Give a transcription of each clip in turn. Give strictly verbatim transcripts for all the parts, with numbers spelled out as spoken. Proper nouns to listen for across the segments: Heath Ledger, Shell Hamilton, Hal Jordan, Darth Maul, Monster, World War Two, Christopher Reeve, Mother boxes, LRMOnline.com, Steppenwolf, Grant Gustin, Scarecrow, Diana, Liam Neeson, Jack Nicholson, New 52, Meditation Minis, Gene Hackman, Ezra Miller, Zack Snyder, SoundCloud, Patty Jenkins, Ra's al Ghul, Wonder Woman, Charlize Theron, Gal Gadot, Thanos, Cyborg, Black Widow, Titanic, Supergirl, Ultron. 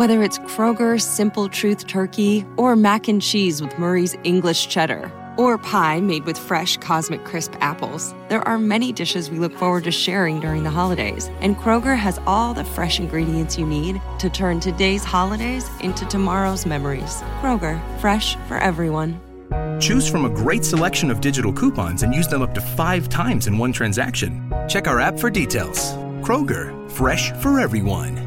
Whether it's Kroger Simple Truth Turkey or mac and cheese with Murray's English Cheddar or pie made with fresh Cosmic Crisp apples, there are many dishes we look forward to sharing during the holidays. And Kroger has all the fresh ingredients you need to turn today's holidays into tomorrow's memories. Kroger, fresh for everyone. Choose from a great selection of digital coupons and use them up to five times in one transaction. Check our app for details. Kroger, fresh for everyone.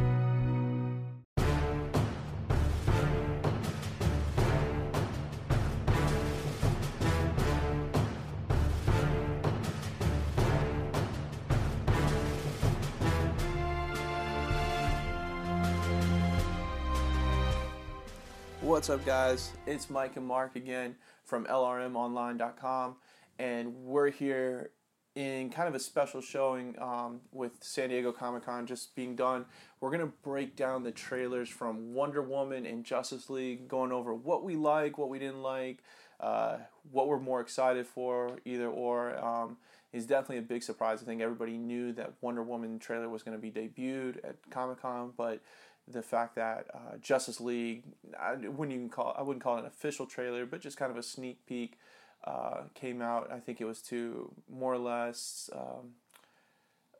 What's up, guys? It's Mike and Mark again from L R M online dot com, and we're here in kind of a special showing um, with San Diego Comic-Con just being done. We're going to break down the trailers from Wonder Woman and Justice League, going over what we like, what we didn't like, uh, what we're more excited for, either or. Um, it's definitely a big surprise. I think everybody knew that Wonder Woman trailer was going to be debuted at Comic-Con, but the fact that uh, Justice League, I wouldn't even call I wouldn't call it an official trailer, but just kind of a sneak peek uh, came out. I think it was to more or less um,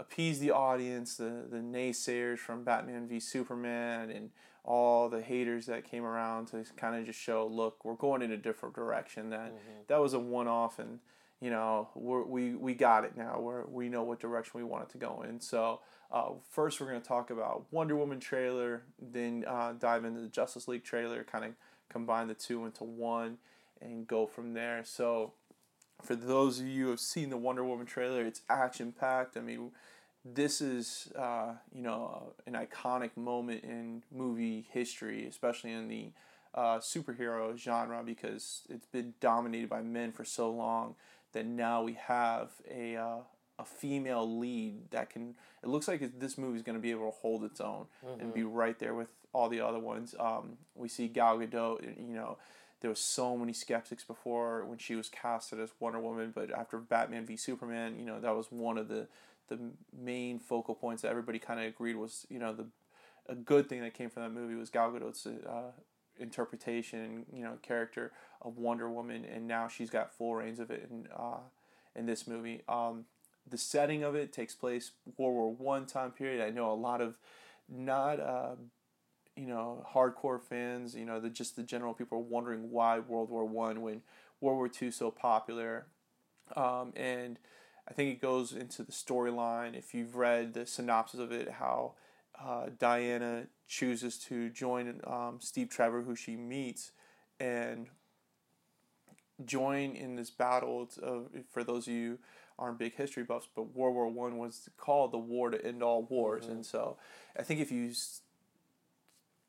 appease the audience, the the naysayers from Batman v Superman and all the haters that came around, to kind of just show, look, we're going in a different direction. That mm-hmm. that was a one-off, and you know we're, we we got it now. We're we know what direction we want it to go in. So. Uh, first, we're going to talk about Wonder Woman trailer, then uh, dive into the Justice League trailer, kind of combine the two into one, and go from there. So, for those of you who have seen the Wonder Woman trailer, it's action-packed. I mean, this is, uh, you know, an iconic moment in movie history, especially in the uh, superhero genre, because it's been dominated by men for so long that now we have a... Uh, a female lead that can, it looks like it, this movie is going to be able to hold its own mm-hmm. and be right there with all the other ones. Um, we see Gal Gadot, you know, there was so many skeptics before when she was casted as Wonder Woman, but after Batman v Superman, you know, that was one of the, the main focal points that everybody kind of agreed was, you know, the a good thing that came from that movie was Gal Gadot's uh, interpretation, you know, character of Wonder Woman, and now she's got full reins of it in, uh, in this movie. Um, The setting of it takes place World War One time period. I know a lot of not, uh, you know, hardcore fans, you know, the, just the general people are wondering why World War One when World War Two is so popular. Um, and I think it goes into the storyline. If you've read the synopsis of it, how uh, Diana chooses to join um, Steve Trevor, who she meets, and join in this battle. Of, for those of you aren't big history buffs, but World War One was called the war to end all wars, mm-hmm. and so I think if you s-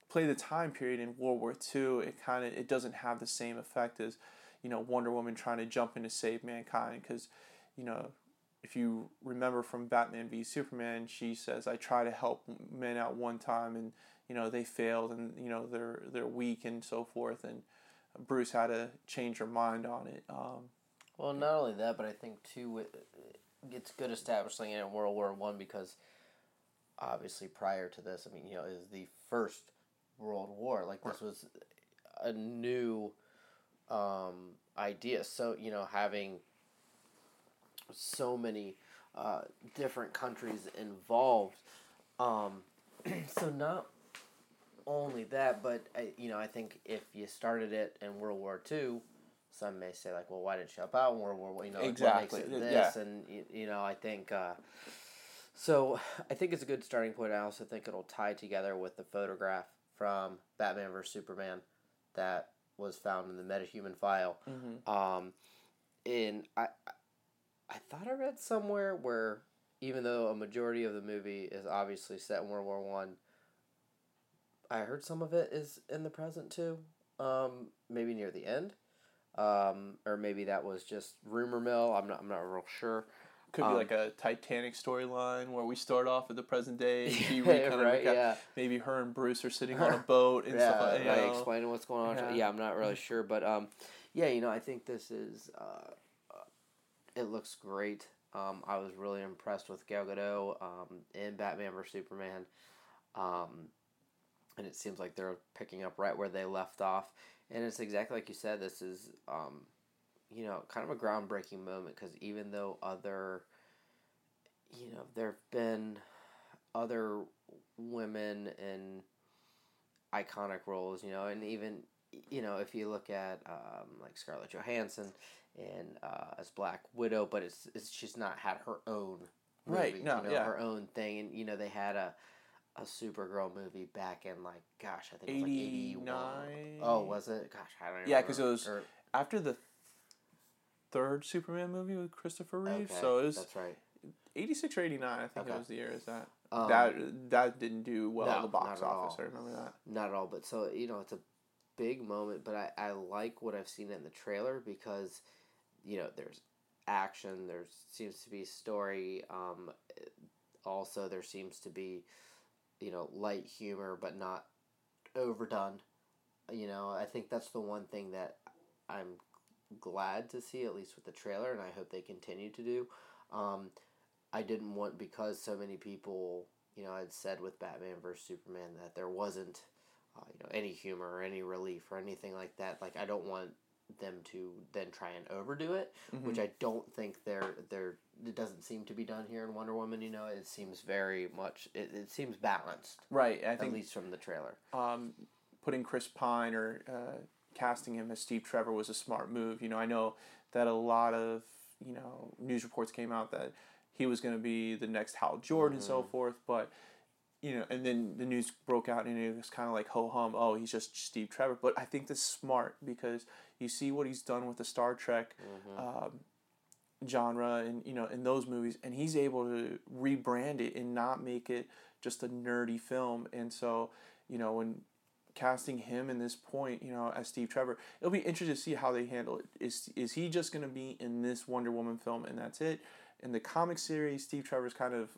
play the time period in World War Two, it kind of it doesn't have the same effect as, you know, Wonder Woman trying to jump in to save mankind, because, you know, if you remember from Batman v Superman, she says, "I try to help men out one time, and you know they failed, and you know they're they're weak and so forth," and Bruce had to change her mind on it. Um, Well, not only that, but I think, too, it's good establishing it in World War One, because obviously prior to this, I mean, you know, it was the first World War. Like, this was a new um, idea. So, you know, having so many uh, different countries involved. Um, so not only that, but, I, you know, I think if you started it in World War Two... Some may say, like, well, why didn't you help out in World War One? You know, exactly. Like, what makes it this? Yeah. And, you, you know, I think, uh, so I think it's a good starting point. I also think it'll tie together with the photograph from Batman versus Superman that was found in the Metahuman file. Mm-hmm. Um, and I, I thought I read somewhere where, even though a majority of the movie is obviously set in World War One, I, I heard some of it is in the present, too, um, maybe near the end. Um, or maybe that was just rumor mill. I'm not. I'm not real sure. Could um, be like a Titanic storyline where we start off at the present day. And she right, recap, yeah. Maybe her and Bruce are sitting on a boat and yeah, stuff like that. Right, explaining what's going on. Yeah. yeah, I'm not really sure, but um, yeah, you know, I think this is. Uh, it looks great. Um, I was really impressed with Gal Gadot. Um, in Batman versus Superman. Um, and it seems like they're picking up right where they left off. And it's exactly like you said, this is, um, you know, kind of a groundbreaking moment, because even though other, you know, there have been other women in iconic roles, you know, and even, you know, if you look at, um, like Scarlett Johansson in, uh, as Black Widow, but it's, it's she's not had her own movie, right, no, you know, yeah. her own thing. And, you know, they had a, a Supergirl movie back in, like, gosh, I think it was eighty-nine. Like eighty-one. Oh, was it? Gosh, I don't know. Yeah, because it was or, after the third Superman movie with Christopher Reeve. Okay, so it was that's right. eighty-six or eighty-nine, I think okay. that was the year. Is that um, that that didn't do well no, in the box office? I remember that. Not at all. But so, you know, it's a big moment. But I, I like what I've seen in the trailer, because, you know, there's action. There seems to be story. Um, also, there seems to be, you know, light humor, but not overdone. You know, I think that's the one thing that I'm glad to see, at least with the trailer, and I hope they continue to do. Um, I didn't want, because so many people, you know, had said with Batman versus Superman that there wasn't, uh, you know, any humor or any relief or anything like that. Like, I don't want them to then try and overdo it, mm-hmm. which I don't think they're they're it doesn't seem to be done here in Wonder Woman. You know, it seems very much it, it seems balanced, right? I think, at least from the trailer. Um, putting Chris Pine or uh, casting him as Steve Trevor was a smart move. You know, I know that a lot of you know news reports came out that he was going to be the next Hal Jordan mm-hmm. and so forth, but. You know, and then the news broke out, and it was kind of like ho hum. Oh, he's just Steve Trevor. But I think this is smart, because you see what he's done with the Star Trek mm-hmm. um, genre, and you know, in those movies, and he's able to rebrand it and not make it just a nerdy film. And so, you know, when casting him in this point, you know, as Steve Trevor, it'll be interesting to see how they handle it. Is is he just going to be in this Wonder Woman film, and that's it? In the comic series, Steve Trevor's kind of,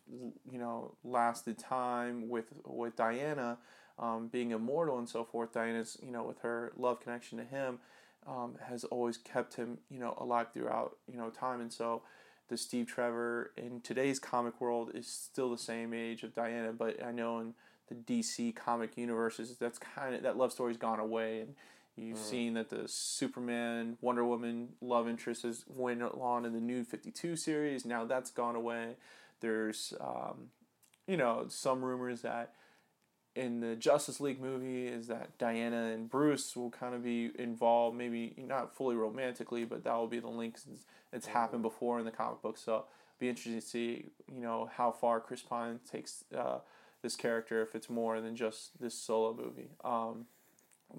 you know, lasted time with with Diana um, being immortal and so forth. Diana's, you know, with her love connection to him, um, has always kept him, you know, alive throughout, you know, time. And so the Steve Trevor in today's comic world is still the same age of Diana. But I know in the D C comic universes, that's kind of, that love story's gone away. And you've mm. seen that the Superman, Wonder Woman love interest has went on in the New fifty-two series. Now that's gone away. There's, um, you know, some rumors that in the Justice League movie is that Diana and Bruce will kind of be involved, maybe not fully romantically, but that will be the link. It's happened before in the comic book. So it'll be interesting to see, you know, how far Chris Pine takes uh, this character, if it's more than just this solo movie. Um,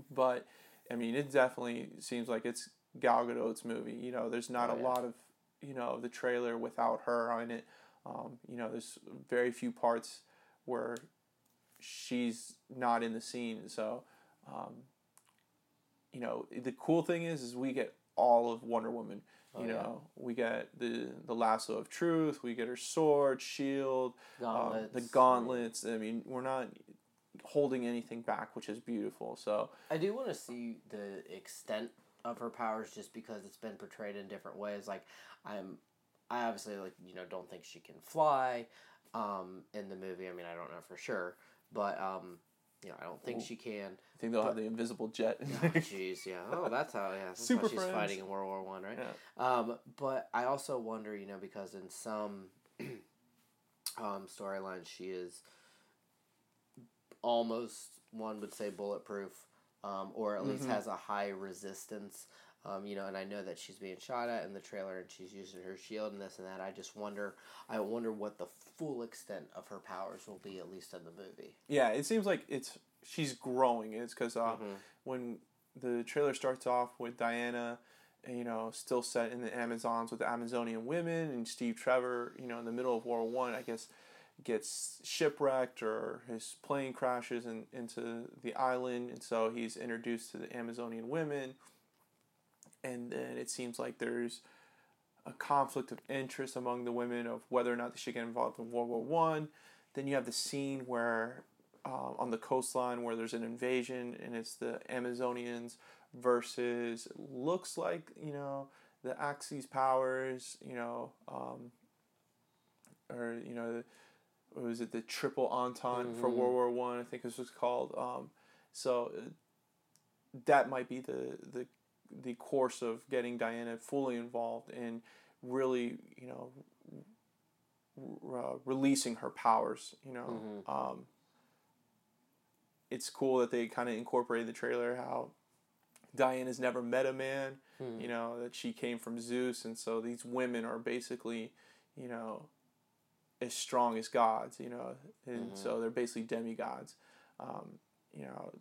but... I mean, it definitely seems like it's Gal Gadot's movie. You know, there's not oh, a yeah. lot of, you know, the trailer without her on it. Um, you know, there's very few parts where she's not in the scene. So, um, you know, the cool thing is, is we get all of Wonder Woman. You oh, know, yeah. we get the the lasso of truth. We get her sword, shield, gauntlets. Um, the gauntlets. I mean, we're not... holding anything back, which is beautiful. So I do want to see the extent of her powers, just because it's been portrayed in different ways. Like, I'm I obviously, like, you know, don't think she can fly um in the movie. I mean, I don't know for sure, but um you know, I don't think Ooh. she can. I think they'll but, have the invisible jet. Jeez, oh, yeah. Oh, that's how yeah, that's Super how she's friends. Fighting in World War One, right? Yeah. Um but I also wonder, you know, because in some um storylines she is almost, one would say, bulletproof, um, or at least mm-hmm. has a high resistance, um, you know, and I know that she's being shot at in the trailer, and she's using her shield and this and that. I just wonder, I wonder what the full extent of her powers will be, at least in the movie. Yeah, it seems like it's, she's growing. It's because uh, mm-hmm. when the trailer starts off with Diana, you know, still set in the Amazons with the Amazonian women, and Steve Trevor, you know, in the middle of World War One, I guess, gets shipwrecked, or his plane crashes in, into the island, and so he's introduced to the Amazonian women, and then it seems like there's a conflict of interest among the women of whether or not they should get involved in World War One. Then you have the scene where uh, on the coastline where there's an invasion, and it's the Amazonians versus, looks like, you know, the Axis powers, you know, um, or, you know, was it the Triple Entente mm-hmm. for World War One? I, I think this was called. Um, So that might be the the the course of getting Diana fully involved and really, you know, re- releasing her powers, you know. Mm-hmm. Um, it's cool that they kind of incorporated the trailer how Diana's never met a man, hmm. you know, that she came from Zeus, and so these women are basically, you know, as strong as gods, you know, and mm-hmm. so they're basically demigods. Um, you know,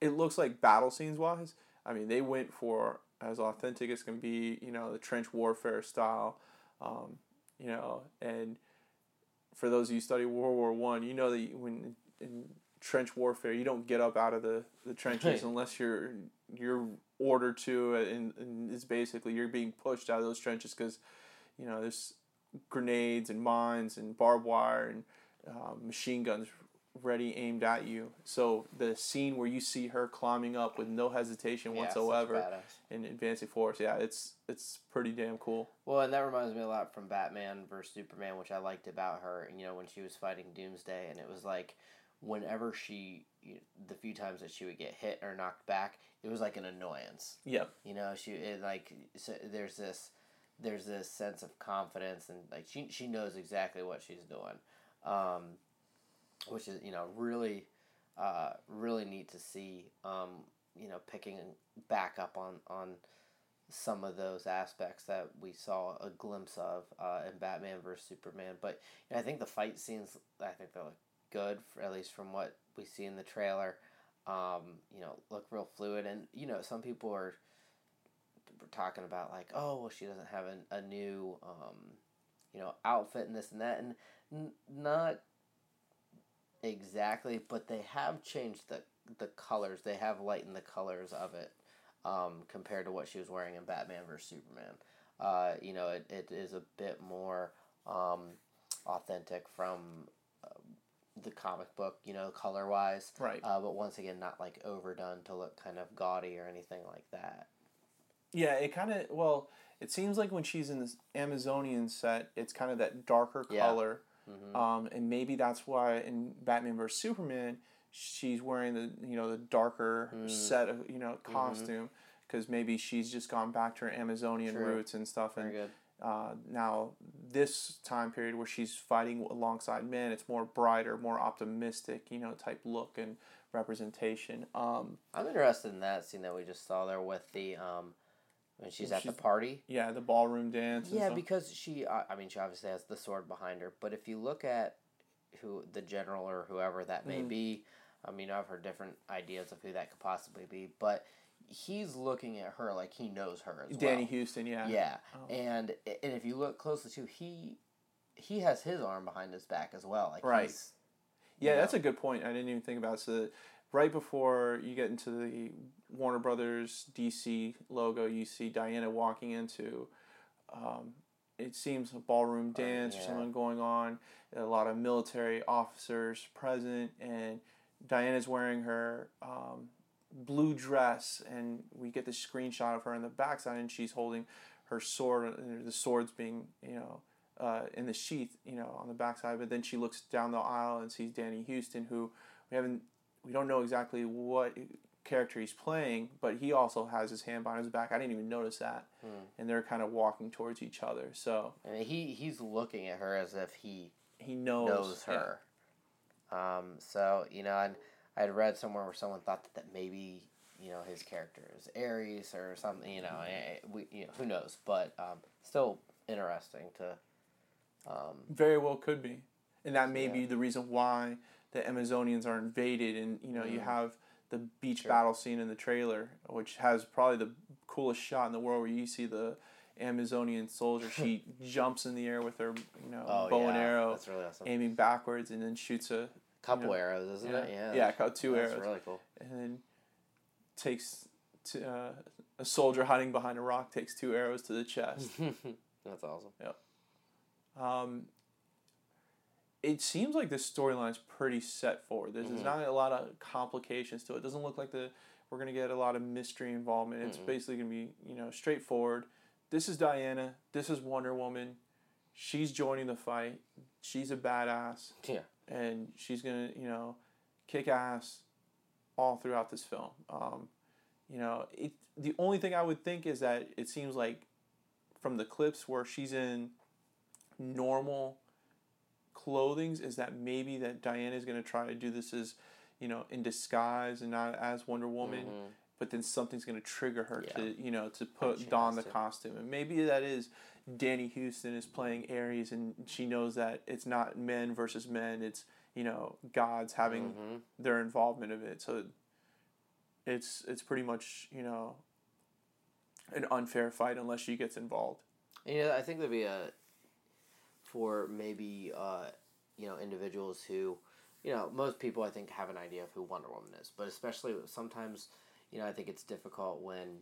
it looks like battle scenes wise, I mean, they went for as authentic as can be, you know, the trench warfare style, um, you know, and for those of you who study World War One, you know that when in trench warfare, you don't get up out of the, the trenches hey. unless you're you're ordered to, and, and it's basically you're being pushed out of those trenches because, you know, there's grenades and mines and barbed wire and um, machine guns ready aimed at you. So the scene where you see her climbing up with no hesitation yeah, whatsoever and advancing force, yeah, it's it's pretty damn cool. Well, and that reminds me a lot from Batman v Superman, which I liked about her. And you know, when she was fighting Doomsday, and it was like, whenever she, you know, the few times that she would get hit or knocked back, it was like an annoyance. Yeah. You know, she it like so there's this there's this sense of confidence, and like she she knows exactly what she's doing, um, which is, you know, really uh, really neat to see. Um, you know, picking back up on on some of those aspects that we saw a glimpse of uh, in Batman versus Superman, but you know, I think the fight scenes, I think they're like good, for, at least from what we see in the trailer, um, you know, look real fluid. And, you know, some people are, are talking about, like, oh, well, she doesn't have an, a new, um, you know, outfit and this and that. And n- not exactly, but they have changed the, the colors. They have lightened the colors of it um, compared to what she was wearing in Batman versus Superman. Uh, you know, it, it is a bit more um, authentic from the comic book, you know, color-wise. Right. Uh, but once again, not, like, overdone to look kind of gaudy or anything like that. Yeah, it kind of, well, it seems like when she's in this Amazonian set, it's kind of that darker yeah. color. Mm-hmm. Um, and maybe that's why in Batman versus Superman, she's wearing the, you know, the darker mm. set of, you know, costume. Because mm-hmm. maybe she's just gone back to her Amazonian True. roots and stuff. Very and, good. Uh, now, this time period where she's fighting alongside men, it's more brighter, more optimistic, you know, type look and representation. Um, I'm interested in that scene that we just saw there with the, um, when she's at she's, the party. Yeah, the ballroom dance. Yeah, and because she, I mean, she obviously has the sword behind her, but if you look at who the general or whoever that may mm. be, I mean, I've heard different ideas of who that could possibly be, but he's looking at her like he knows her as Danny well. Danny Houston, yeah. Yeah. Oh. And and if you look closely too, he he has his arm behind his back as well. Like right. He's, yeah, that's know. a good point. I didn't even think about it. So right before you get into the Warner Brothers D C logo, you see Diana walking into, um, it seems, a ballroom dance oh, yeah. or something going on. A lot of military officers present, and Diana's wearing her Um, blue dress, and we get the screenshot of her on the backside, and she's holding her sword, and the sword's being, you know, uh, in the sheath, you know, on the backside. But then she looks down the aisle and sees Danny Houston, who we haven't, we don't know exactly what character he's playing, but he also has his hand behind his back. I didn't even notice that. Hmm. And they're kind of walking towards each other. So I mean, he he's looking at her as if he he knows, knows her. Yeah. Um. So you know, and I had read somewhere where someone thought that, that maybe, you know, his character is Ares or something, you know, we, you know, who knows, but um, still interesting to... Um, very well could be. And that may yeah. be the reason why the Amazonians are invaded, and, you know, mm. you have the beach sure. battle scene in the trailer, which has probably the coolest shot in the world where you see the Amazonian soldier. She jumps in the air with her, you know, oh, bow yeah. and arrow, that's really awesome. Aiming backwards, and then shoots a couple you know, arrows, isn't yeah. it? Yeah, yeah, that's, two that's arrows. That's really cool. And then takes t- uh, a soldier hiding behind a rock takes two arrows to the chest. That's awesome. Yep. Um, it seems like this storyline's pretty set forward. There's, mm-hmm. there's not a lot of complications to it. It doesn't look like the we're going to get a lot of mystery involvement. It's mm-hmm. basically going to be, you know, straightforward. This is Diana. This is Wonder Woman. She's joining the fight. She's a badass. Yeah. And she's going to, you know, kick ass all throughout this film. Um, you know, it, the only thing I would think is that it seems like from the clips where she's in normal clothings is that maybe that Diana is going to try to do this as, you know, in disguise and not as Wonder Woman, mm-hmm. but then something's going to trigger her yeah. to, you know, to put don the costume. And maybe that is Danny Houston is playing Ares and she knows that it's not men versus men. It's, you know, gods having mm-hmm. their involvement of it. So it's, it's pretty much, you know, an unfair fight unless she gets involved. You know, I think there'd be a, for maybe, uh, you know, individuals who, you know, most people I think have an idea of who Wonder Woman is, but especially sometimes, you know, I think it's difficult when,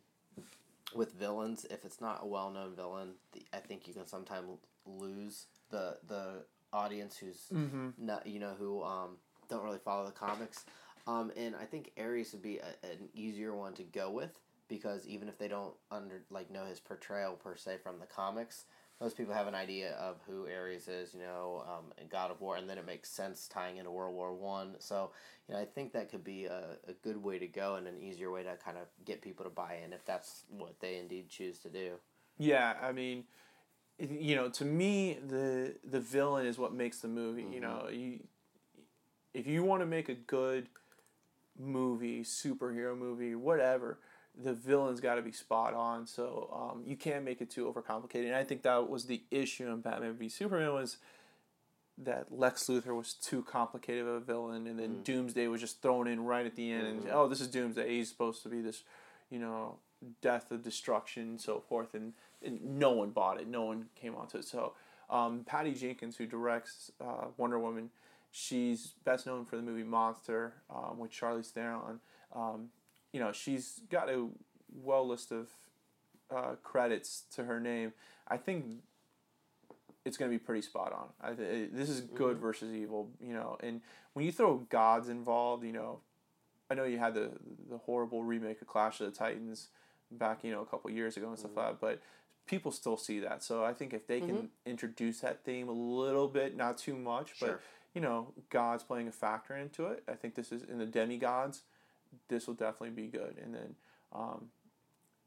with villains, if it's not a well-known villain, the, I think you can sometimes lose the the audience who's mm-hmm. not, you know, who um don't really follow the comics, um and I think Ares would be a, an easier one to go with because even if they don't under like know his portrayal per se from the comics. Most people have an idea of who Ares is, you know, um, God of War, and then it makes sense tying into World War One. So, you know, I think that could be a, a good way to go and an easier way to kind of get people to buy in if that's what they indeed choose to do. Yeah, I mean, you know, to me, the the villain is what makes the movie. Mm-hmm. You know, you, if you want to make a good movie, superhero movie, whatever, the villain's got to be spot on, so um, you can't make it too overcomplicated. And I think that was the issue in Batman v Superman was that Lex Luthor was too complicated of a villain, and then mm-hmm. Doomsday was just thrown in right at the end. Mm-hmm. And oh, this is Doomsday. He's supposed to be this, you know, death of destruction and so forth. And, and no one bought it. No one came onto it. So um, Patty Jenkins, who directs uh, Wonder Woman, she's best known for the movie Monster um, with Charlize Theron. Um, You know, she's got a well list of uh, credits to her name. I think it's going to be pretty spot on. I th- this is good mm-hmm. versus evil, you know. And when you throw gods involved, you know, I know you had the the horrible remake of Clash of the Titans back, you know, a couple years ago and mm-hmm. stuff like that, but people still see that. So I think if they mm-hmm. can introduce that theme a little bit, not too much, sure. but, you know, gods playing a factor into it, I think this is in the demigods. This will definitely be good. And then um,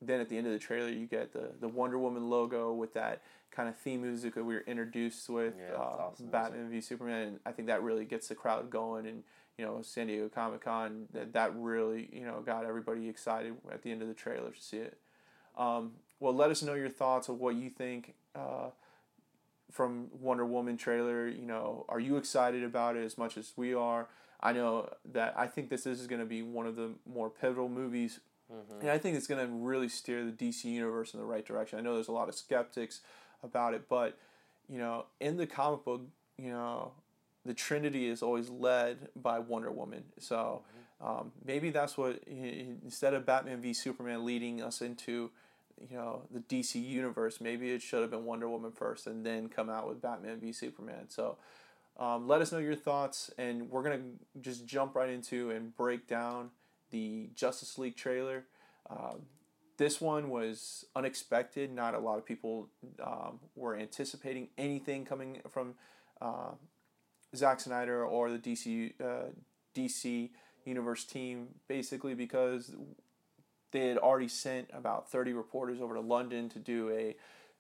then at the end of the trailer, you get the, the Wonder Woman logo with that kind of theme music that we were introduced with, yeah, uh, awesome Batman music. v Superman. And I think that really gets the crowd going. And, you know, San Diego Comic-Con, that, that really, you know, got everybody excited at the end of the trailer to see it. Um, well, let us know your thoughts of what you think uh, from Wonder Woman trailer. You know, are you excited about it as much as we are? I know that I think this is going to be one of the more pivotal movies, mm-hmm. and I think it's going to really steer the D C Universe in the right direction. I know there's a lot of skeptics about it, but, you know, in the comic book, you know, the Trinity is always led by Wonder Woman. So um, maybe that's what, instead of Batman v Superman leading us into, you know, the D C Universe, maybe it should have been Wonder Woman first and then come out with Batman v Superman. So, Um, let us know your thoughts, and we're going to just jump right into and break down the Justice League trailer. Um, this one was unexpected. Not a lot of people um, were anticipating anything coming from uh, Zack Snyder or the D C uh, D C Universe team, basically because they had already sent about thirty reporters over to London to do a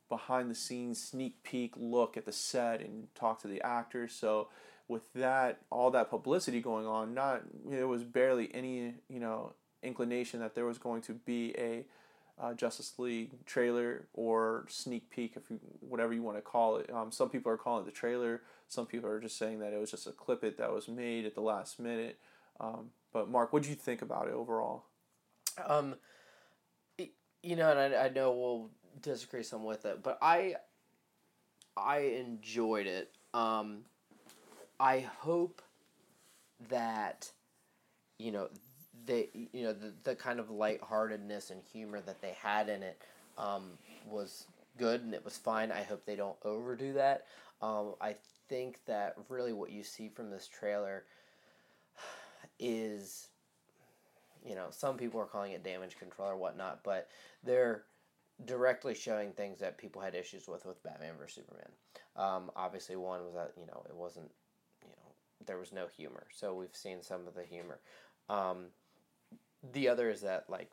behind-the-scenes sneak peek look at the set and talk to the actors. So with that, all that publicity going on, not there was barely any, you know, inclination that there was going to be a uh, Justice League trailer or sneak peek, if you, whatever you want to call it. Um, some people are calling it the trailer. Some people are just saying that it was just a clip it that was made at the last minute. Um, but Mark, what did you think about it overall? Um, you know, and I, I know we'll disagree some with it, but I I enjoyed it. Um, I hope that, you know, they, you know, the, the kind of lightheartedness and humor that they had in it um, was good and it was fine. I hope they don't overdo that. Um, I think that really what you see from this trailer is, you know, some people are calling it damage control or whatnot, but they're directly showing things that people had issues with with Batman versus Superman. Um, obviously, one was that, you know, it wasn't, you know, there was no humor. So we've seen some of the humor. Um, the other is that, like,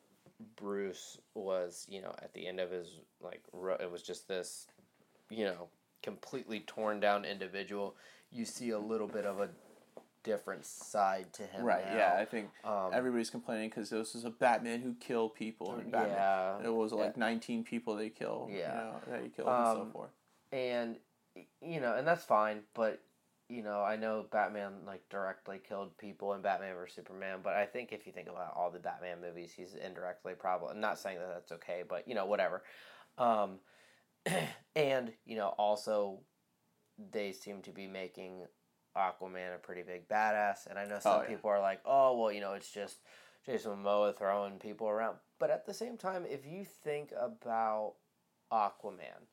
Bruce was, you know, at the end of his, like, ro- it was just this, you know, completely torn down individual. You see a little bit of a different side to him. Right, now. yeah. I think um, everybody's complaining because this is a Batman who killed people. And Batman, yeah. And it was, like, yeah. nineteen people they killed. Yeah. You know, that he killed um, and so forth. And, you know, and that's fine, but, you know, I know Batman, like, directly killed people in Batman versus Superman, but I think if you think about all the Batman movies, he's indirectly probably... I'm not saying that that's okay, but, you know, whatever. Um, and, you know, also, they seem to be making Aquaman a pretty big badass, and I know some oh, yeah. people are like, oh, well, you know, it's just Jason Momoa throwing people around. But at the same time, if you think about Aquaman...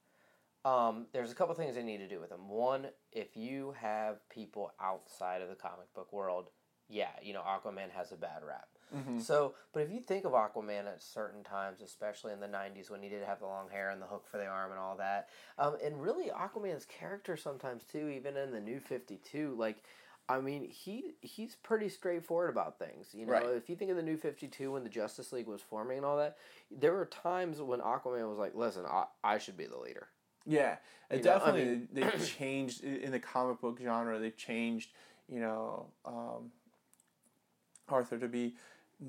Um, there's a couple things they need to do with them. One, if you have people outside of the comic book world, yeah, you know, Aquaman has a bad rap. Mm-hmm. So, but if you think of Aquaman at certain times, especially in the nineties when he did have the long hair and the hook for the arm and all that, um, and really Aquaman's character sometimes too, even in the New fifty-two, like, I mean, he he's pretty straightforward about things. You know, right. If you think of the New fifty-two when the Justice League was forming and all that, there were times when Aquaman was like, listen, I, I should be the leader. Yeah, you definitely. Know, I mean, they've changed in the comic book genre. They've changed, you know, um, Arthur to be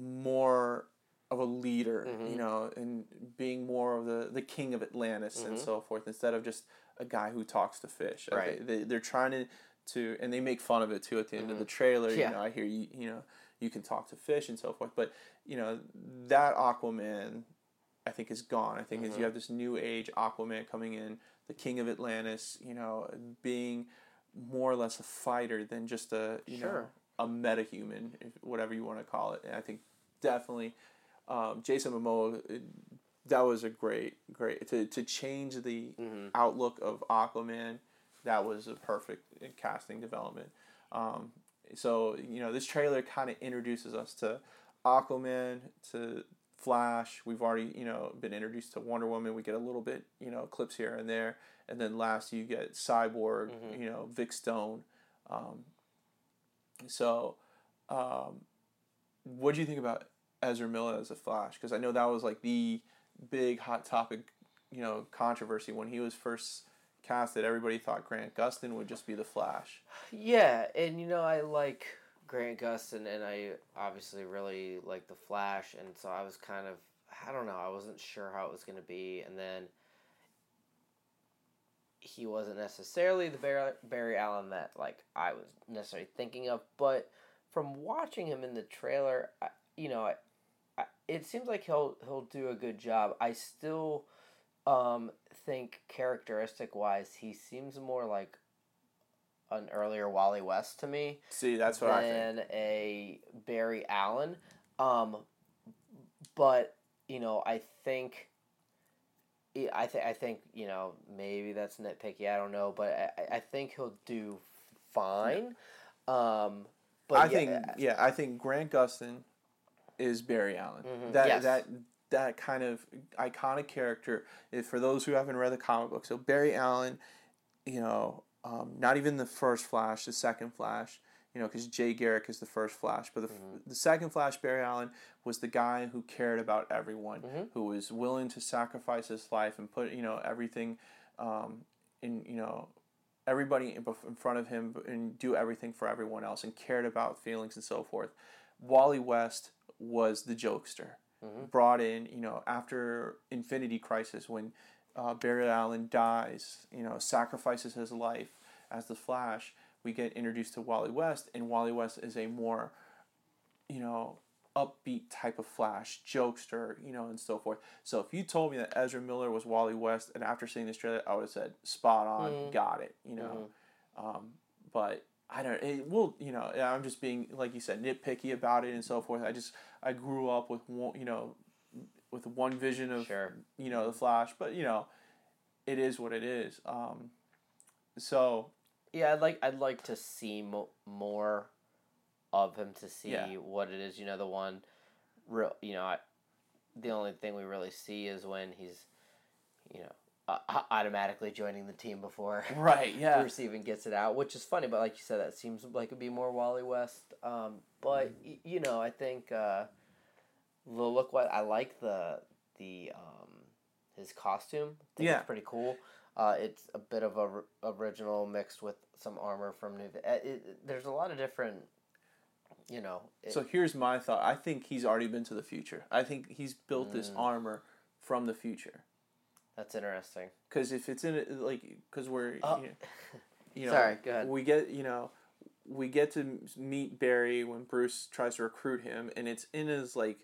more of a leader, mm-hmm. you know, and being more of the, the king of Atlantis mm-hmm. and so forth, instead of just a guy who talks to fish. Right. They, they, they're trying to, to, and they make fun of it too at the end mm-hmm. of the trailer. Yeah. You know, I hear you, you know, you can talk to fish and so forth, but, you know, that Aquaman. I think is gone. I think mm-hmm. as you have this new age Aquaman coming in, the king of Atlantis, you know, being more or less a fighter than just a, you sure. know, a metahuman, if, whatever you want to call it. And I think definitely um, Jason Momoa, that was a great, great, to, to change the mm-hmm. outlook of Aquaman, that was a perfect casting development. Um, so, you know, this trailer kind of introduces us to Aquaman, to Flash. We've already, you know, been introduced to Wonder Woman. We get a little bit, you know, clips here and there, and then last you get Cyborg, mm-hmm. you know, Vic Stone. Um, so, um, what do you think about Ezra Miller as a Flash? Because I know that was like the big hot topic, you know, controversy when he was first casted. Everybody thought Grant Gustin would just be the Flash. Yeah, and you know, I like Grant Gustin, and I obviously really like The Flash, and so I was kind of, I don't know, I wasn't sure how it was going to be, and then he wasn't necessarily the Barry, Barry Allen that, like, I was necessarily thinking of, but from watching him in the trailer, I, you know, I, I, it seems like he'll he'll do a good job. I still um, think characteristic-wise, he seems more like an earlier Wally West to me. See, that's what I think. Than a Barry Allen. Um, but, you know, I think, I, th- I think, you know, maybe that's nitpicky, I don't know, but I, I think he'll do fine. Um, but I yeah. think, yeah, I think Grant Gustin is Barry Allen. Mm-hmm. That, yes. that, that kind of iconic character, if, for those who haven't read the comic book, so Barry Allen, you know, Um, not even the first Flash, the second Flash, you know, because Jay Garrick is the first Flash. But the, mm-hmm. the second Flash, Barry Allen, was the guy who cared about everyone, mm-hmm. who was willing to sacrifice his life and put, you know, everything um, in, you know, everybody in, in front of him and do everything for everyone else and cared about feelings and so forth. Wally West was the jokester, mm-hmm. brought in, you know, after Infinity Crisis when Uh, Barry Allen dies, you know, sacrifices his life as the Flash. We get introduced to Wally West, and Wally West is a more, you know, upbeat type of Flash, jokester, you know, and so forth. So if you told me that Ezra Miller was Wally West, and after seeing this trailer, I would have said, spot on, mm-hmm. got it, you know. Mm-hmm. Um, but I don't, it will, you know, I'm just being, like you said, nitpicky about it and so forth. I just, I grew up with, you know, with one vision of, sure. you know, the Flash, but, you know, it is what it is. Um, so, yeah, I'd like, I'd like to see mo- more of him to see yeah. what it is. You know, the one real, you know, I, the only thing we really see is when he's, you know, uh, automatically joining the team before right, yeah. Bruce even gets it out, which is funny. But like you said, that seems like it'd be more Wally West. Um, but y- you know, I think uh, the look. What I like the the um, his costume. I think yeah, it's pretty cool. Uh, it's a bit of a r- original mixed with some armor from New. It, it, there's a lot of different. You know. It, so here's my thought. I think he's already been to the future. I think he's built mm. this armor from the future. That's interesting. Because if it's in it, like, because we're, oh. you know, you know Sorry, go ahead. we get, you know, we get to meet Barry when Bruce tries to recruit him, and it's in his like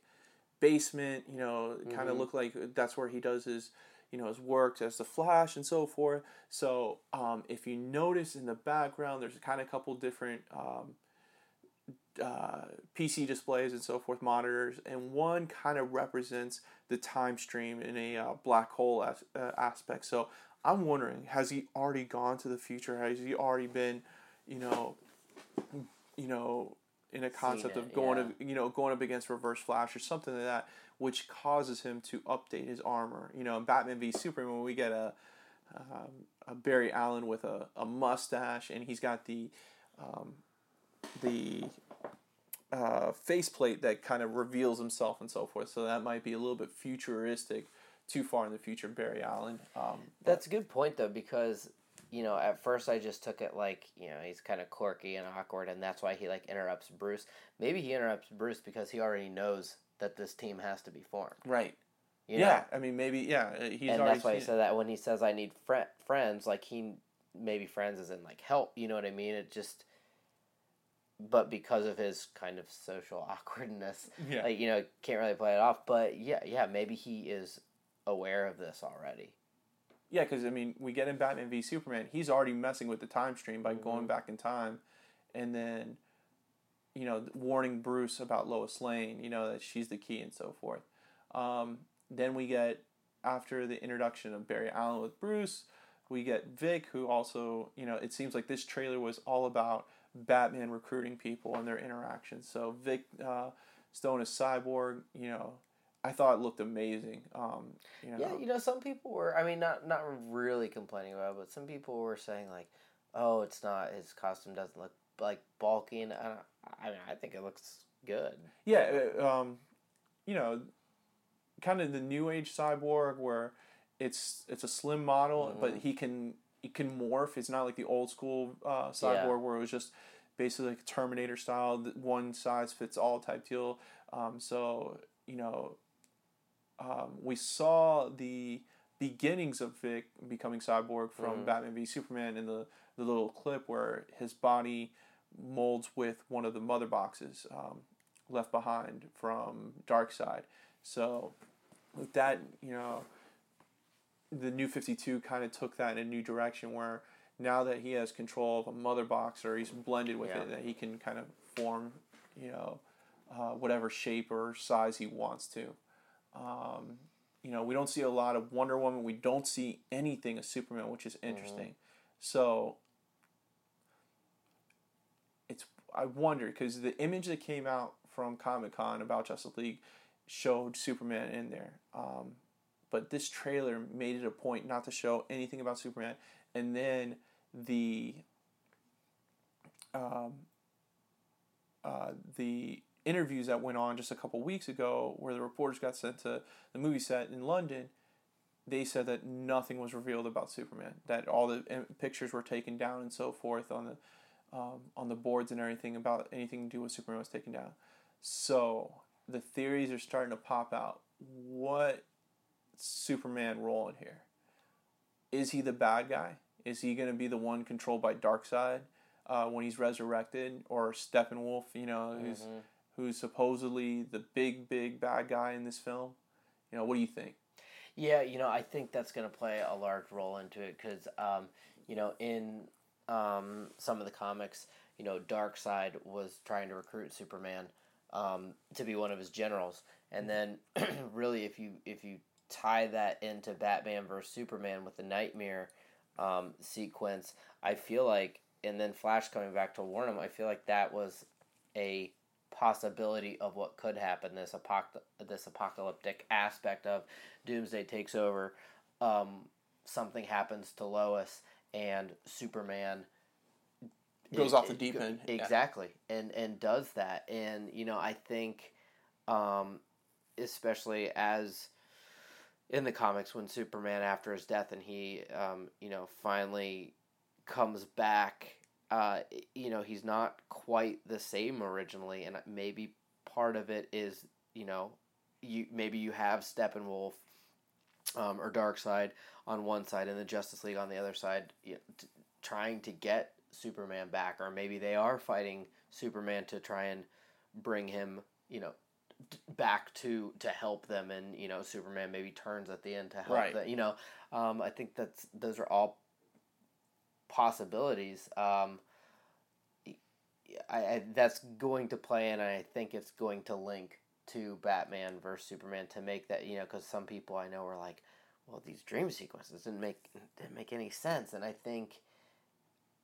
basement. You know, kind of mm-hmm. look like that's where he does his, you know, his work as the Flash and so forth. So um, if you notice in the background, there's kind of a couple different. Um, Uh, P C displays and so forth, monitors, and one kind of represents the time stream in a uh, black hole as, uh, aspect. So I'm wondering, has he already gone to the future? Has he already been, you know, you know, in a concept it, of going, yeah. to, you know, going up against Reverse Flash or something like that, which causes him to update his armor? You know, in Batman v Superman, we get a, um, a Barry Allen with a, a mustache, and he's got the um, the Uh, faceplate that kind of reveals himself and so forth, so that might be a little bit futuristic, too far in the future, Barry Allen. Um, That's a good point though, because you know at first I just took it like you know he's kind of quirky and awkward, and that's why he like interrupts Bruce. Maybe he interrupts Bruce because he already knows that this team has to be formed. Right. You yeah. Know? I mean, maybe yeah. He's and that's why he said that when he says I need fr- friends, like he maybe friends as in like help. You know what I mean? It just. But because of his kind of social awkwardness, yeah. like, you know, can't really play it off. But, yeah, yeah, maybe he is aware of this already. Yeah, because, I mean, we get in Batman v Superman, he's already messing with the time stream by mm-hmm. going back in time and then, you know, warning Bruce about Lois Lane, you know, that she's the key and so forth. Um, then we get, after the introduction of Barry Allen with Bruce, we get Vic, who also, you know, it seems like this trailer was all about Batman recruiting people and their interactions. So Vic uh, Stone as Cyborg, you know, I thought it looked amazing. Um, you know. Yeah, you know, some people were, I mean, not not really complaining about it, but some people were saying like, oh, it's not, his costume doesn't look, like, bulky. And I, I mean, I think it looks good. Yeah, um, you know, kind of the new age Cyborg where it's it's a slim model, mm-hmm. but he can... It can morph. It's not like the old school uh, Cyborg yeah. where it was just basically like Terminator style, one size fits all type deal. Um, so, you know, um, we saw the beginnings of Vic becoming Cyborg from mm-hmm. Batman v Superman in the, the little clip where his body molds with one of the mother boxes um, left behind from Darkseid. So, with that, you know. The New fifty-two kind of took that in a new direction where now that he has control of a mother box or he's blended with yeah. it, that he can kind of form, you know, uh, whatever shape or size he wants to. Um, you know, we don't see a lot of Wonder Woman. We don't see anything of Superman, which is interesting. Mm-hmm. So it's I wonder because the image that came out from Comic-Con about Justice League showed Superman in there. Um But this trailer made it a point not to show anything about Superman. And then the um, uh, the interviews that went on just a couple weeks ago where the reporters got sent to the movie set in London, they said that nothing was revealed about Superman, that all the pictures were taken down and so forth on the, um, on the boards and everything about anything to do with Superman was taken down. So the theories are starting to pop out. What... Superman role in here? Is he the bad guy? Is he going to be the one controlled by Darkseid uh, when he's resurrected, or Steppenwolf? You know, mm-hmm. who's who's supposedly the big, big bad guy in this film. You know, what do you think? Yeah, you know, I think that's going to play a large role into it because, um, you know, in um, some of the comics, you know, Darkseid was trying to recruit Superman um, to be one of his generals, and then really, if you if you tie that into Batman versus Superman with the nightmare um, sequence, I feel like, and then Flash coming back to warn him, I feel like that was a possibility of what could happen, this apoc- this apocalyptic aspect of Doomsday takes over um, something happens to Lois and Superman goes it, off the deep it, end. Exactly. Yeah. And and does that. And, you know, I think um, especially as in the comics when Superman after his death and he, um, you know, finally comes back, uh, you know, he's not quite the same originally. And maybe part of it is, you know, you maybe you have Steppenwolf um, or Darkseid on one side and the Justice League on the other side, you know, t- trying to get Superman back, or maybe they are fighting Superman to try and bring him, you know, t- back to to help them, and you know Superman maybe turns at the end to help right. them. You know, um, I think that's those are all possibilities. Um, I, I that's going to play, and I think it's going to link to Batman versus Superman to make that, you know, because some people I know are like, well, these dream sequences didn't make didn't make any sense, and I think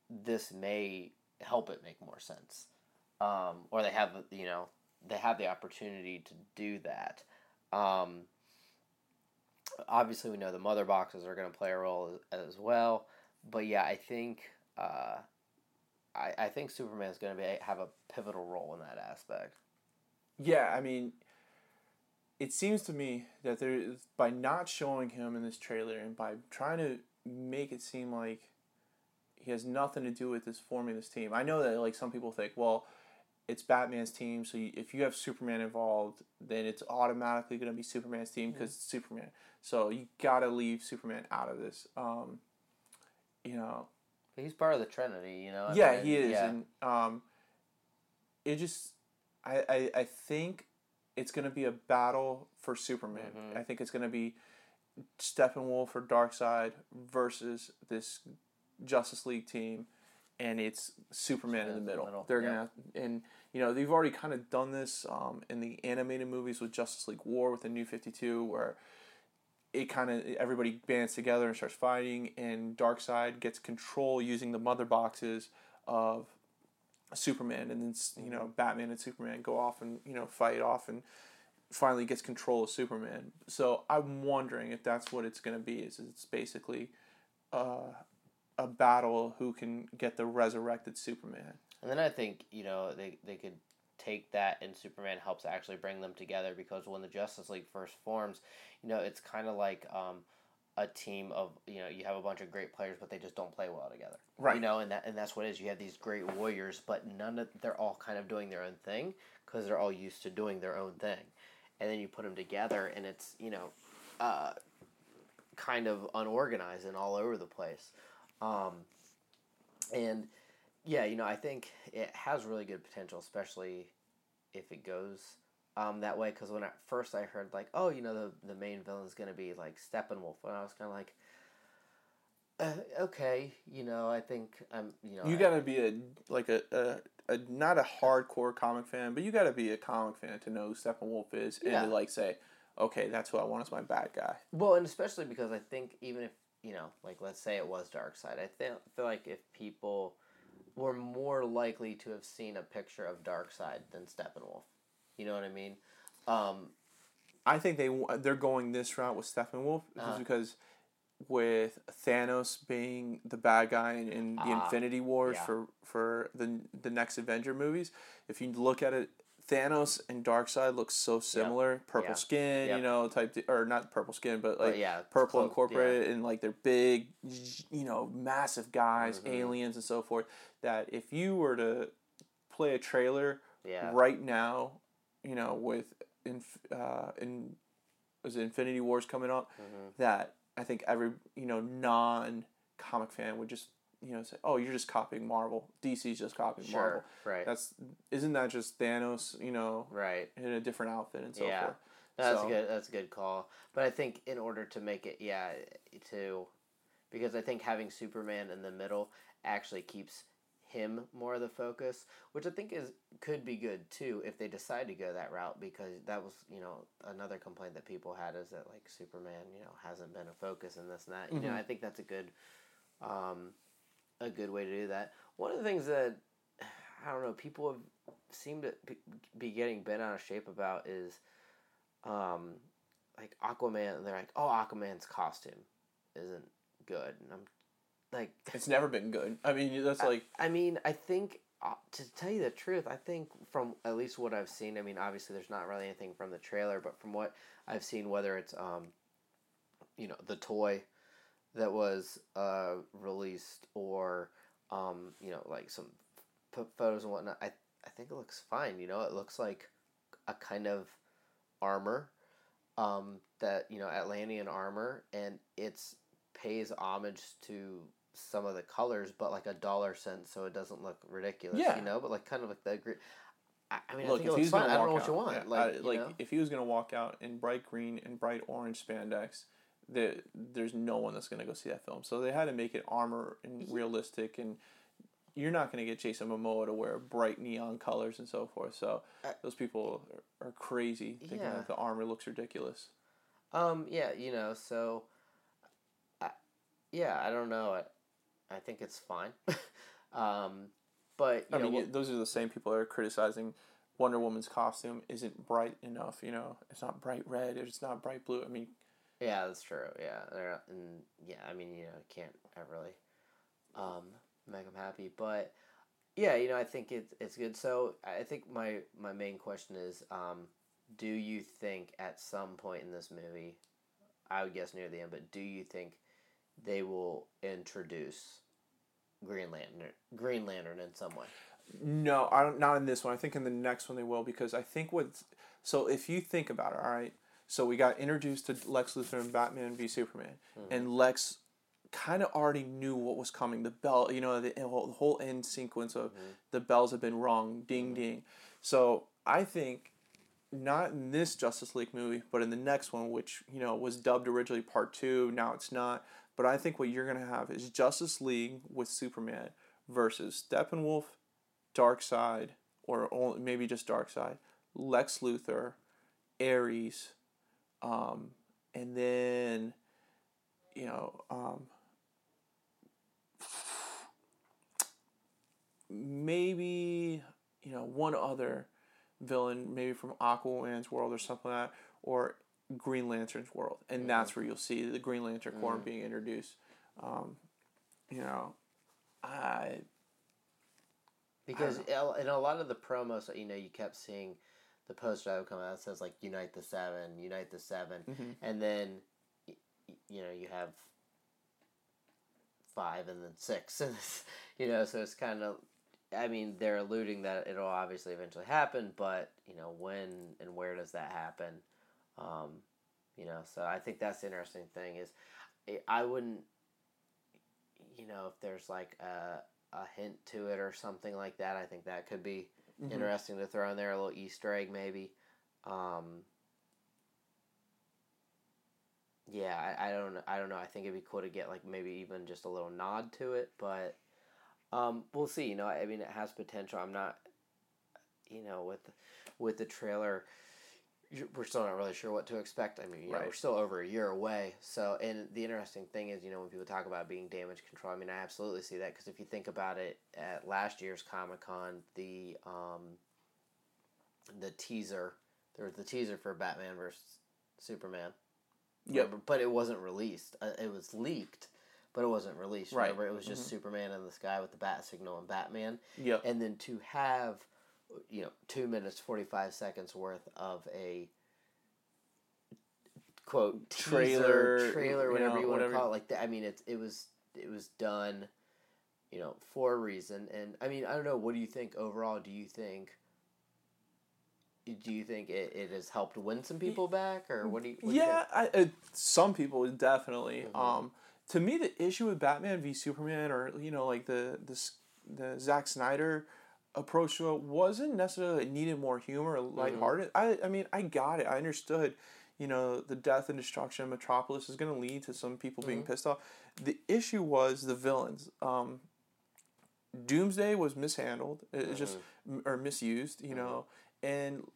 this may help it make more sense. Um, or they have, you know, they have the opportunity to do that. Um, obviously, we know the mother boxes are going to play a role as, as well. But yeah, I think uh, I, I think Superman is going to be have a pivotal role in that aspect. Yeah, I mean, it seems to me that there, by not showing him in this trailer and by trying to make it seem like he has nothing to do with this forming this team. I know that like some people think, well, it's Batman's team, so you, if you have Superman involved, then it's automatically going to be Superman's team because mm-hmm. it's Superman. So you got to leave Superman out of this. Um, you know, he's part of the Trinity. You know, I yeah, mean, he is, yeah. and um, it just, I, I, I think it's going to be a battle for Superman. Mm-hmm. I think it's going to be Steppenwolf or Darkseid versus this Justice League team, and it's Superman in the middle. In the middle. They're yeah. gonna and you know they've already kind of done this um, in the animated movies with Justice League War with the New fifty-two, where it kind of everybody bands together and starts fighting, and Darkseid gets control using the mother boxes of Superman, and then you know Batman and Superman go off and you know fight off, and finally gets control of Superman. So I'm wondering if that's what it's gonna be. Is it's basically. Uh, a battle who can get the resurrected Superman. And then I think, you know, they they could take that and Superman helps actually bring them together, because when the Justice League first forms, you know, it's kind of like um, a team of, you know, you have a bunch of great players, but they just don't play well together. Right. You know, and that and that's what it is. You have these great warriors, but none of, they're all kind of doing their own thing because they're all used to doing their own thing. And then you put them together and it's, you know, uh, kind of unorganized and all over the place. Um, and yeah, you know, I think it has really good potential, especially if it goes, um, that way. Cause when at first I heard like, oh, you know, the, the main villain is going to be like Steppenwolf. And I was kind of like, uh, okay, you know, I think I'm, you know, you gotta I, be a, like a, a, a, not a hardcore comic fan, but you gotta be a comic fan to know who Steppenwolf is and yeah. to like say, okay, that's who I want as my bad guy. Well, and especially because I think even if, you know, like, let's say it was Darkseid. I th- feel like if people were more likely to have seen a picture of Darkseid than Steppenwolf. You know what I mean? Um, I think they, they're going this route with Steppenwolf uh, because with Thanos being the bad guy in, in the uh, Infinity Wars yeah. for, for the the next Avenger movies, if you look at it, Thanos and Darkseid look so similar. Yep. Purple yeah. skin, yep. you know, type... De- or not purple skin, but, like, but yeah, purple close, incorporated. Yeah. And, like, they're big, you know, massive guys, mm-hmm. aliens and so forth. That if you were to play a trailer yeah. right now, you know, with... Inf- uh, in, was it Infinity Wars coming up? Mm-hmm. That I think every, you know, non-comic fan would just... You know, say, oh, you're just copying Marvel. D C's just copying sure, Marvel. Right. That's isn't that just Thanos? You know, right. In a different outfit and so yeah. forth. No, that's so. good. That's a good call. But I think in order to make it, yeah, to because I think having Superman in the middle actually keeps him more of the focus, which I think is could be good too if they decide to go that route, because that was you know another complaint that people had is that like Superman you know hasn't been a focus and this and that. You mm-hmm. know, I think that's a good. Um, A good way to do that. One of the things that I don't know people have seemed to be getting bent out of shape about is, um, like Aquaman. And they're like, "Oh, Aquaman's costume isn't good. And I'm like, it's never been good. I mean, that's like. I, I mean, I think uh, to tell you the truth, I think from at least what I've seen. I mean, obviously, there's not really anything from the trailer, but from what I've seen, whether it's um, you know, the toy that was uh released or um, you know, like some p- photos and whatnot. I I think it looks fine. You know, it looks like a kind of armor. Um, that, you know, Atlantean armor, and it's pays homage to some of the colors, but like a dollar cent, so it doesn't look ridiculous, yeah. you know. But like kind of like the, I, I mean, look, I think it looks fine. I don't know what you want. Yeah, like, I, you like know? If he was gonna walk out in bright green and bright orange spandex, there there's no one that's gonna go see that film. So they had to make it armor and yeah. realistic, and you're not gonna get Jason Momoa to wear bright neon colors and so forth. So I, those people. Are, Are crazy thinking yeah. that the armor looks ridiculous. Um. Yeah. You know. So. I, yeah. I don't know. I, I think it's fine. um, but you I know, mean, well, those are the same people that are criticizing Wonder Woman's costume isn't bright enough. You know, it's not bright red. It's not bright blue. I mean. Yeah, that's true. Yeah, not, and yeah. I mean, you know, can't ever really, um, make them happy, but. Yeah, you know, I think it's it's good. So I think my, my main question is, um, do you think at some point in this movie, I would guess near the end, but do you think they will introduce Green Lantern Green Lantern in some way? No, I don't. Not in this one. I think in the next one they will, because I think what's... So if you think about it, all right. So we got introduced to Lex Luthor in Batman v Superman, mm-hmm. and Lex kind of already knew what was coming. The bell, you know, the, the whole end sequence of mm-hmm. the bells have been rung, ding, ding. So I think not in this Justice League movie, but in the next one, which, you know, was dubbed originally Part Two, now it's not. But I think what you're going to have is Justice League with Superman versus Steppenwolf, Darkseid, or only, maybe just Darkseid, Lex Luthor, Ares, um, and then, you know, um, maybe, you know, one other villain, maybe from Aquaman's world or something like that, or Green Lantern's world, and mm-hmm. that's where you'll see the Green Lantern Corps mm-hmm. being introduced. Um, you know, I because I in a lot of the promos, you know, you kept seeing the poster that would come out that says like "Unite the Seven, Unite the Seven," mm-hmm. and then you know you have five and then six, and you know, so it's kind of. I mean, they're alluding that it'll obviously eventually happen, but, you know, when and where does that happen? Um, you know, so I think that's the interesting thing is I wouldn't, you know, if there's like a, a hint to it or something like that, I think that could be mm-hmm. interesting to throw in there, a little Easter egg maybe. Um, yeah, I, I don't I don't know. I think it'd be cool to get like maybe even just a little nod to it, but... Um, we'll see, you know, I mean, it has potential. I'm not, you know, with, with the trailer, we're still not really sure what to expect. I mean, you right. know, we're still over a year away. So, and the interesting thing is, you know, when people talk about being damage control, I mean, I absolutely see that. Because if you think about it, at last year's Comic-Con, the, um, the teaser, there was the teaser for Batman versus Superman. Yeah. But it wasn't released. Uh, it was leaked. But it wasn't released, right. remember? It was just mm-hmm. Superman in the sky with the bat signal and Batman. Yep. And then to have, you know, two minutes, forty-five seconds worth of a, quote, trailer, teaser, trailer, whatever you, know, you want whatever. to call it. Like that. I mean, it, it was it was done, you know, for a reason. And, I mean, I don't know. What do you think overall? Do you think... Do you think it, it has helped win some people back? Or what do you... What yeah, do you think? I, uh, some people, definitely. Mm-hmm. Um... To me, the issue with Batman v Superman, or, you know, like the the, the Zack Snyder approach to it, wasn't necessarily it needed more humor or lighthearted. Mm-hmm. I, I mean, I got it. I understood, you know, the death and destruction of Metropolis is going to lead to some people mm-hmm. being pissed off. The issue was the villains. Um, Doomsday was mishandled, it, mm-hmm. just or misused, you mm-hmm. know. And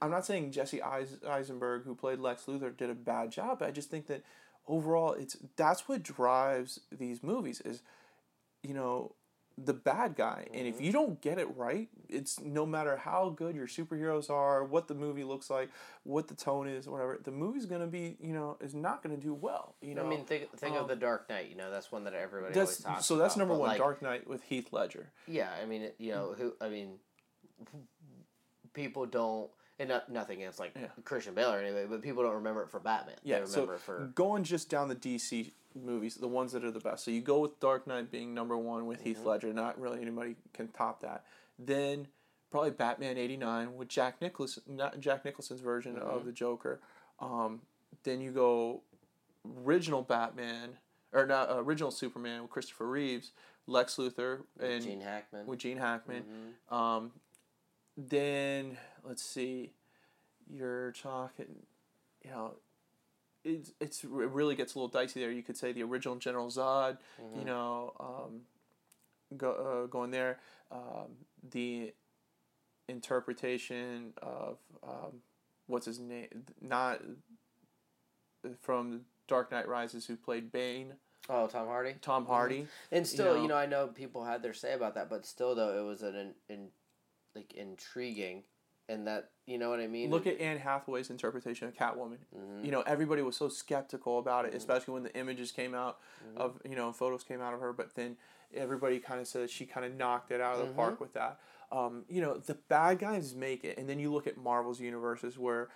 I'm not saying Jesse Eisenberg, who played Lex Luthor, did a bad job, but I just think that overall, it's that's what drives these movies is, you know, the bad guy. Mm-hmm. And if you don't get it right, it's no matter how good your superheroes are, what the movie looks like, what the tone is, whatever, the movie's going to be, you know, is not going to do well. You know, I mean, think, think um, of The Dark Knight, you know, that's one that everybody always talks about. So that's about, number one, like, Dark Knight with Heath Ledger. Yeah, I mean, you know, who, I mean, people don't, and not, nothing against like yeah. Christian Bale or anything, but people don't remember it for Batman. Yeah, they remember so it for... going just down the D C movies, the ones that are the best. So you go with Dark Knight being number one with mm-hmm. Heath Ledger. Not really anybody can top that. Then probably Batman eighty-nine with Jack Nicholson, not Jack Nicholson's version mm-hmm. of the Joker. Um, then you go original Batman or not uh, original Superman with Christopher Reeves, Lex Luthor, and Gene Hackman. With Gene Hackman. Mm-hmm. Um, then let's see, you're talking, you know. It's, it's, it really gets a little dicey there. You could say the original General Zod, mm-hmm. you know, um, go, uh, going there. Um, the interpretation of um, what's his name, not from Dark Knight Rises, who played Bane. Oh, Tom Hardy. Tom Hardy. Mm-hmm. And still, you know, you know, I know people had their say about that, but still, though, it was an in, in, like intriguing. And that, you know what I mean? Look at Anne Hathaway's interpretation of Catwoman. Mm-hmm. You know, everybody was so skeptical about it, mm-hmm. especially when the images came out mm-hmm. of, you know, photos came out of her. But then everybody kind of said she kind of knocked it out of the mm-hmm. park with that. Um, you know, the bad guys make it. And then you look at Marvel's universes where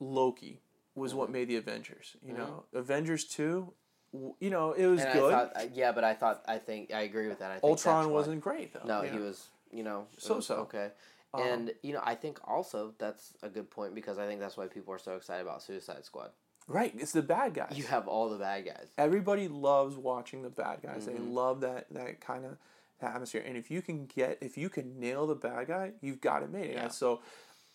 Loki was mm-hmm. what made the Avengers. You mm-hmm. know, Avengers two... You know, it was and good. I thought, yeah, but I thought, I think, I agree with that. I think Ultron wasn't great, though. No, he know? was, you know... So-so. Okay. Um, and, you know, I think also that's a good point because I think that's why people are so excited about Suicide Squad. Right. It's the bad guys. You have all the bad guys. Everybody loves watching the bad guys. Mm-hmm. They love that, that kind of atmosphere. And if you can get, if you can nail the bad guy, you've got it made. Yeah. And so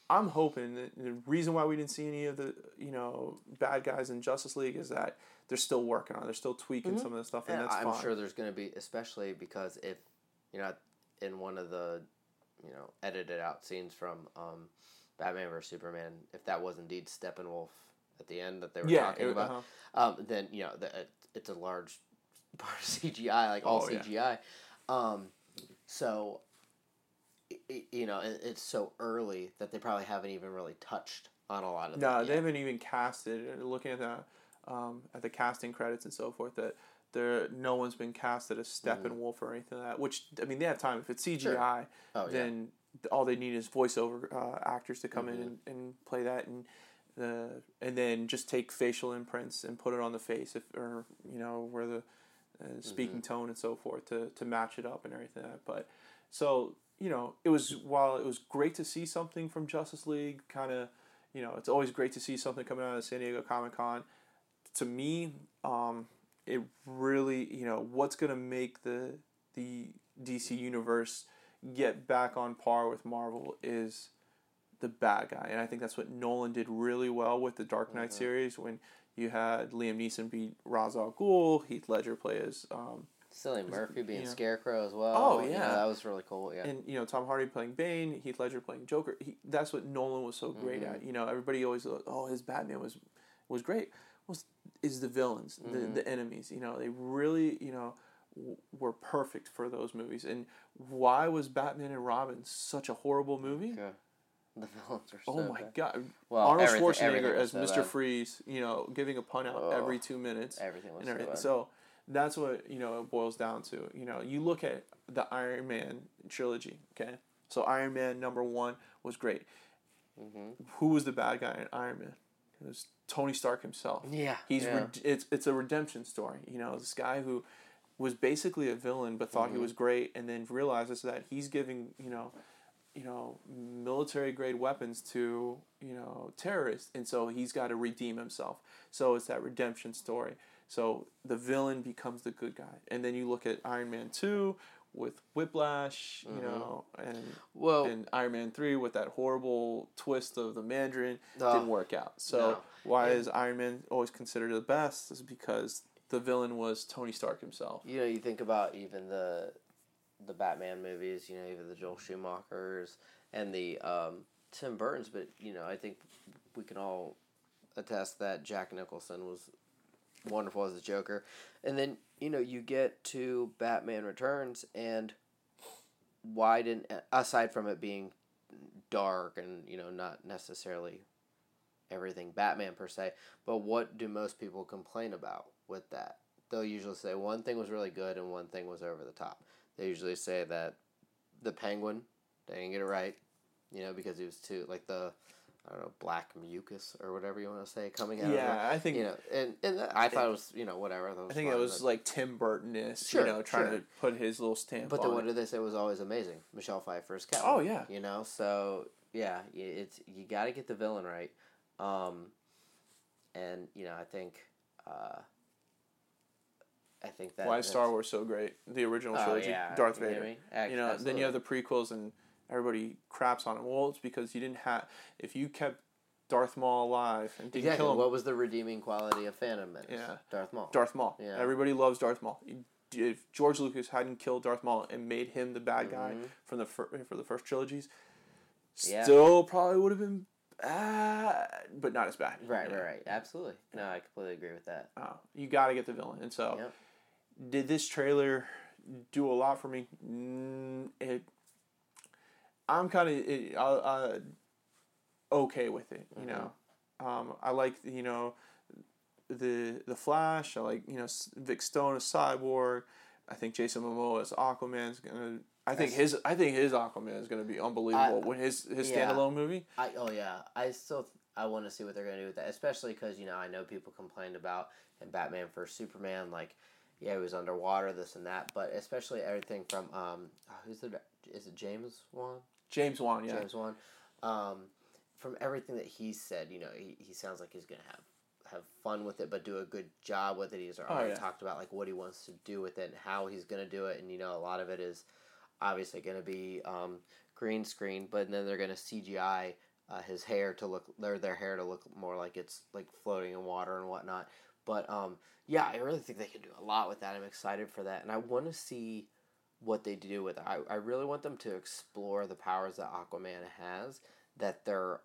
I'm hoping that the reason why we didn't see any of the, you know, bad guys in Justice League is that they're still working on it. They're still tweaking mm-hmm. some of the stuff. And, and that's I'm fine. sure there's going to be, especially because if, you know, in one of the, you know, edited out scenes from um, Batman versus Superman, if that was indeed Steppenwolf at the end that they were yeah, talking it, about, uh-huh. um, then, you know, the, it, it's a large part of C G I, like all oh, C G I. Yeah. Um, so, it, you know, it, it's so early that they probably haven't even really touched on a lot of that. No, they yet. haven't even casted. Looking at the, um, at the casting credits and so forth, that There, no one's been casted as Steppenwolf mm-hmm. or anything like that. Which, I mean, they have time. If it's C G I, sure. oh, then yeah. all they need is voiceover uh, actors to come mm-hmm. in and, and play that, and the and then just take facial imprints and put it on the face, if or you know where the uh, speaking mm-hmm. tone and so forth to to match it up and everything like that. But so you know, it was while it was great to see something from Justice League, kind of you know, it's always great to see something coming out of San Diego Comic-Con. To me. Um, It really, you know, what's going to make the the D C Universe get back on par with Marvel is the bad guy. And I think that's what Nolan did really well with the Dark Knight mm-hmm. series when you had Liam Neeson beat Ra's al Ghul, Heath Ledger play as... Um, Cillian Murphy being you know, Scarecrow as well. Oh, yeah. You know, that was really cool, yeah. And, you know, Tom Hardy playing Bane, Heath Ledger playing Joker. He, that's what Nolan was so great mm-hmm. at. You know, everybody always thought, oh, his Batman was was great. Was is the villains, the, mm-hmm. the enemies. You know, they really, you know, w- were perfect for those movies. And why was Batman and Robin such a horrible movie? Okay. The villains are so Oh, my bad. God. Well, Arnold everything, Schwarzenegger everything as so Mister Bad. Freeze, you know, giving a pun out oh, every two minutes. Everything was everything. so bad. So that's what, you know, it boils down to. You know, you look at the Iron Man trilogy, okay? So Iron Man number one was great. Mm-hmm. Who was the bad guy in Iron Man? It was Tony Stark himself. Yeah, he's yeah. Re- it's it's a redemption story. You know, this guy who was basically a villain but thought mm-hmm. he was great, and then realizes that he's giving you know, you know, military grade weapons to you know terrorists, and so he's got to redeem himself. So it's that redemption story. So the villain becomes the good guy, and then you look at Iron Man two with Whiplash, you mm-hmm. know, and well, and Iron Man three with that horrible twist of the Mandarin uh, didn't work out. So no. why yeah. is Iron Man always considered the best? Is because the villain was Tony Stark himself. You know, you think about even the the Batman movies, you know, even the Joel Schumachers and the um, Tim Burton's, but you know, I think we can all attest that Jack Nicholson was wonderful as the Joker. And then, you know, you get to Batman Returns, and why didn't, aside from it being dark and, you know, not necessarily everything Batman per se, but what do most people complain about with that? They'll usually say one thing was really good and one thing was over the top. They usually say that the Penguin, they didn't get it right, you know, because he was too, like the, I don't know, black mucus or whatever you want to say coming out yeah, of Yeah, I think... You know, and, and I thought it, it was, you know, whatever. I, I think fun, it was but, like Tim Burton-esque, sure, you know, trying sure. to put his little stamp but on But then what did they say was always amazing? Michelle Pfeiffer's Catwoman. Oh, yeah. You know, so, yeah, it's you got to get the villain right. Um, and, you know, I think... Uh, I think that... Why is Star Wars so great? The original trilogy, oh, yeah. Darth Vader. You know, I mean? you know then you have the prequels and... Everybody craps on it. Well, it's because you didn't have... If you kept Darth Maul alive and didn't exactly. kill him... What was the redeeming quality of Phantom Menace? Yeah. Darth Maul. Darth Maul. Yeah. Everybody loves Darth Maul. If George Lucas hadn't killed Darth Maul and made him the bad mm-hmm. guy from the fir- for the first trilogies, yeah. still probably would have been bad, but not as bad. Right, yeah. right, right. Absolutely. No, I completely agree with that. Oh, you got to get the villain. And so, yep. did this trailer do a lot for me? Mm, it... I'm kind of uh, uh, okay with it, you mm-hmm. know. Um, I like, you know, the the Flash. I like, you know, Vic Stone as Cyborg. I think Jason Momoa as Aquaman is gonna. I think I his I think his Aquaman is gonna be unbelievable I, when his his yeah. standalone movie. I oh yeah, I still I want to see what they're gonna do with that, especially because you know I know people complained about in Batman v Superman, like yeah, he was underwater, this and that, but especially everything from um, oh, who's the is it James Wan? James Wan, yeah. James Wan. Um, from everything that he said, you know, he, he sounds like he's going to have have fun with it, but do a good job with it. He's already oh, yeah. talked about, like, what he wants to do with it and how he's going to do it. And, you know, a lot of it is obviously going to be um, green screen, but then they're going to C G I uh, his hair to look, their, their hair to look more like it's, like, floating in water and whatnot. But, um, yeah, I really think they can do a lot with that. I'm excited for that. And I want to see... what they do with it. I, I really want them to explore the powers that Aquaman has that they're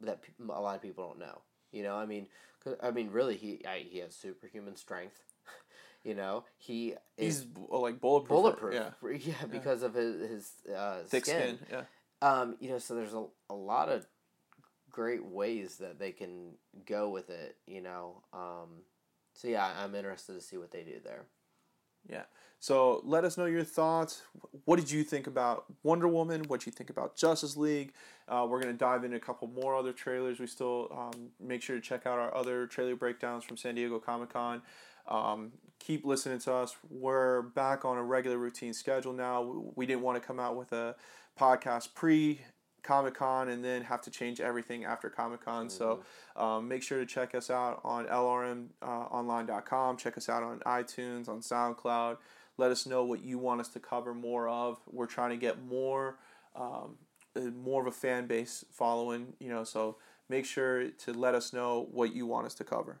that pe- a lot of people don't know. You know, I mean, cause, I mean, really, he I, he has superhuman strength. You know, he he's is like bulletproof. Bulletproof, yeah, yeah because yeah. of his his uh, thick skin. skin. Yeah, um, you know, so there's a a lot of great ways that they can go with it. You know, um, so yeah, I'm interested to see what they do there. Yeah. So let us know your thoughts. What did you think about Wonder Woman? What did you think about Justice League? Uh, we're going to dive into a couple more other trailers. We still um, make sure to check out our other trailer breakdowns from San Diego Comic-Con. Um, keep listening to us. We're back on a regular routine schedule now. We didn't want to come out with a podcast pre Comic-Con and then have to change everything after Comic-Con. Mm-hmm. So um, make sure to check us out on L R M online dot com. Check us out on iTunes, on SoundCloud. Let us know what you want us to cover more of. We're trying to get more um, more of a fan base following, you know, so make sure to let us know what you want us to cover.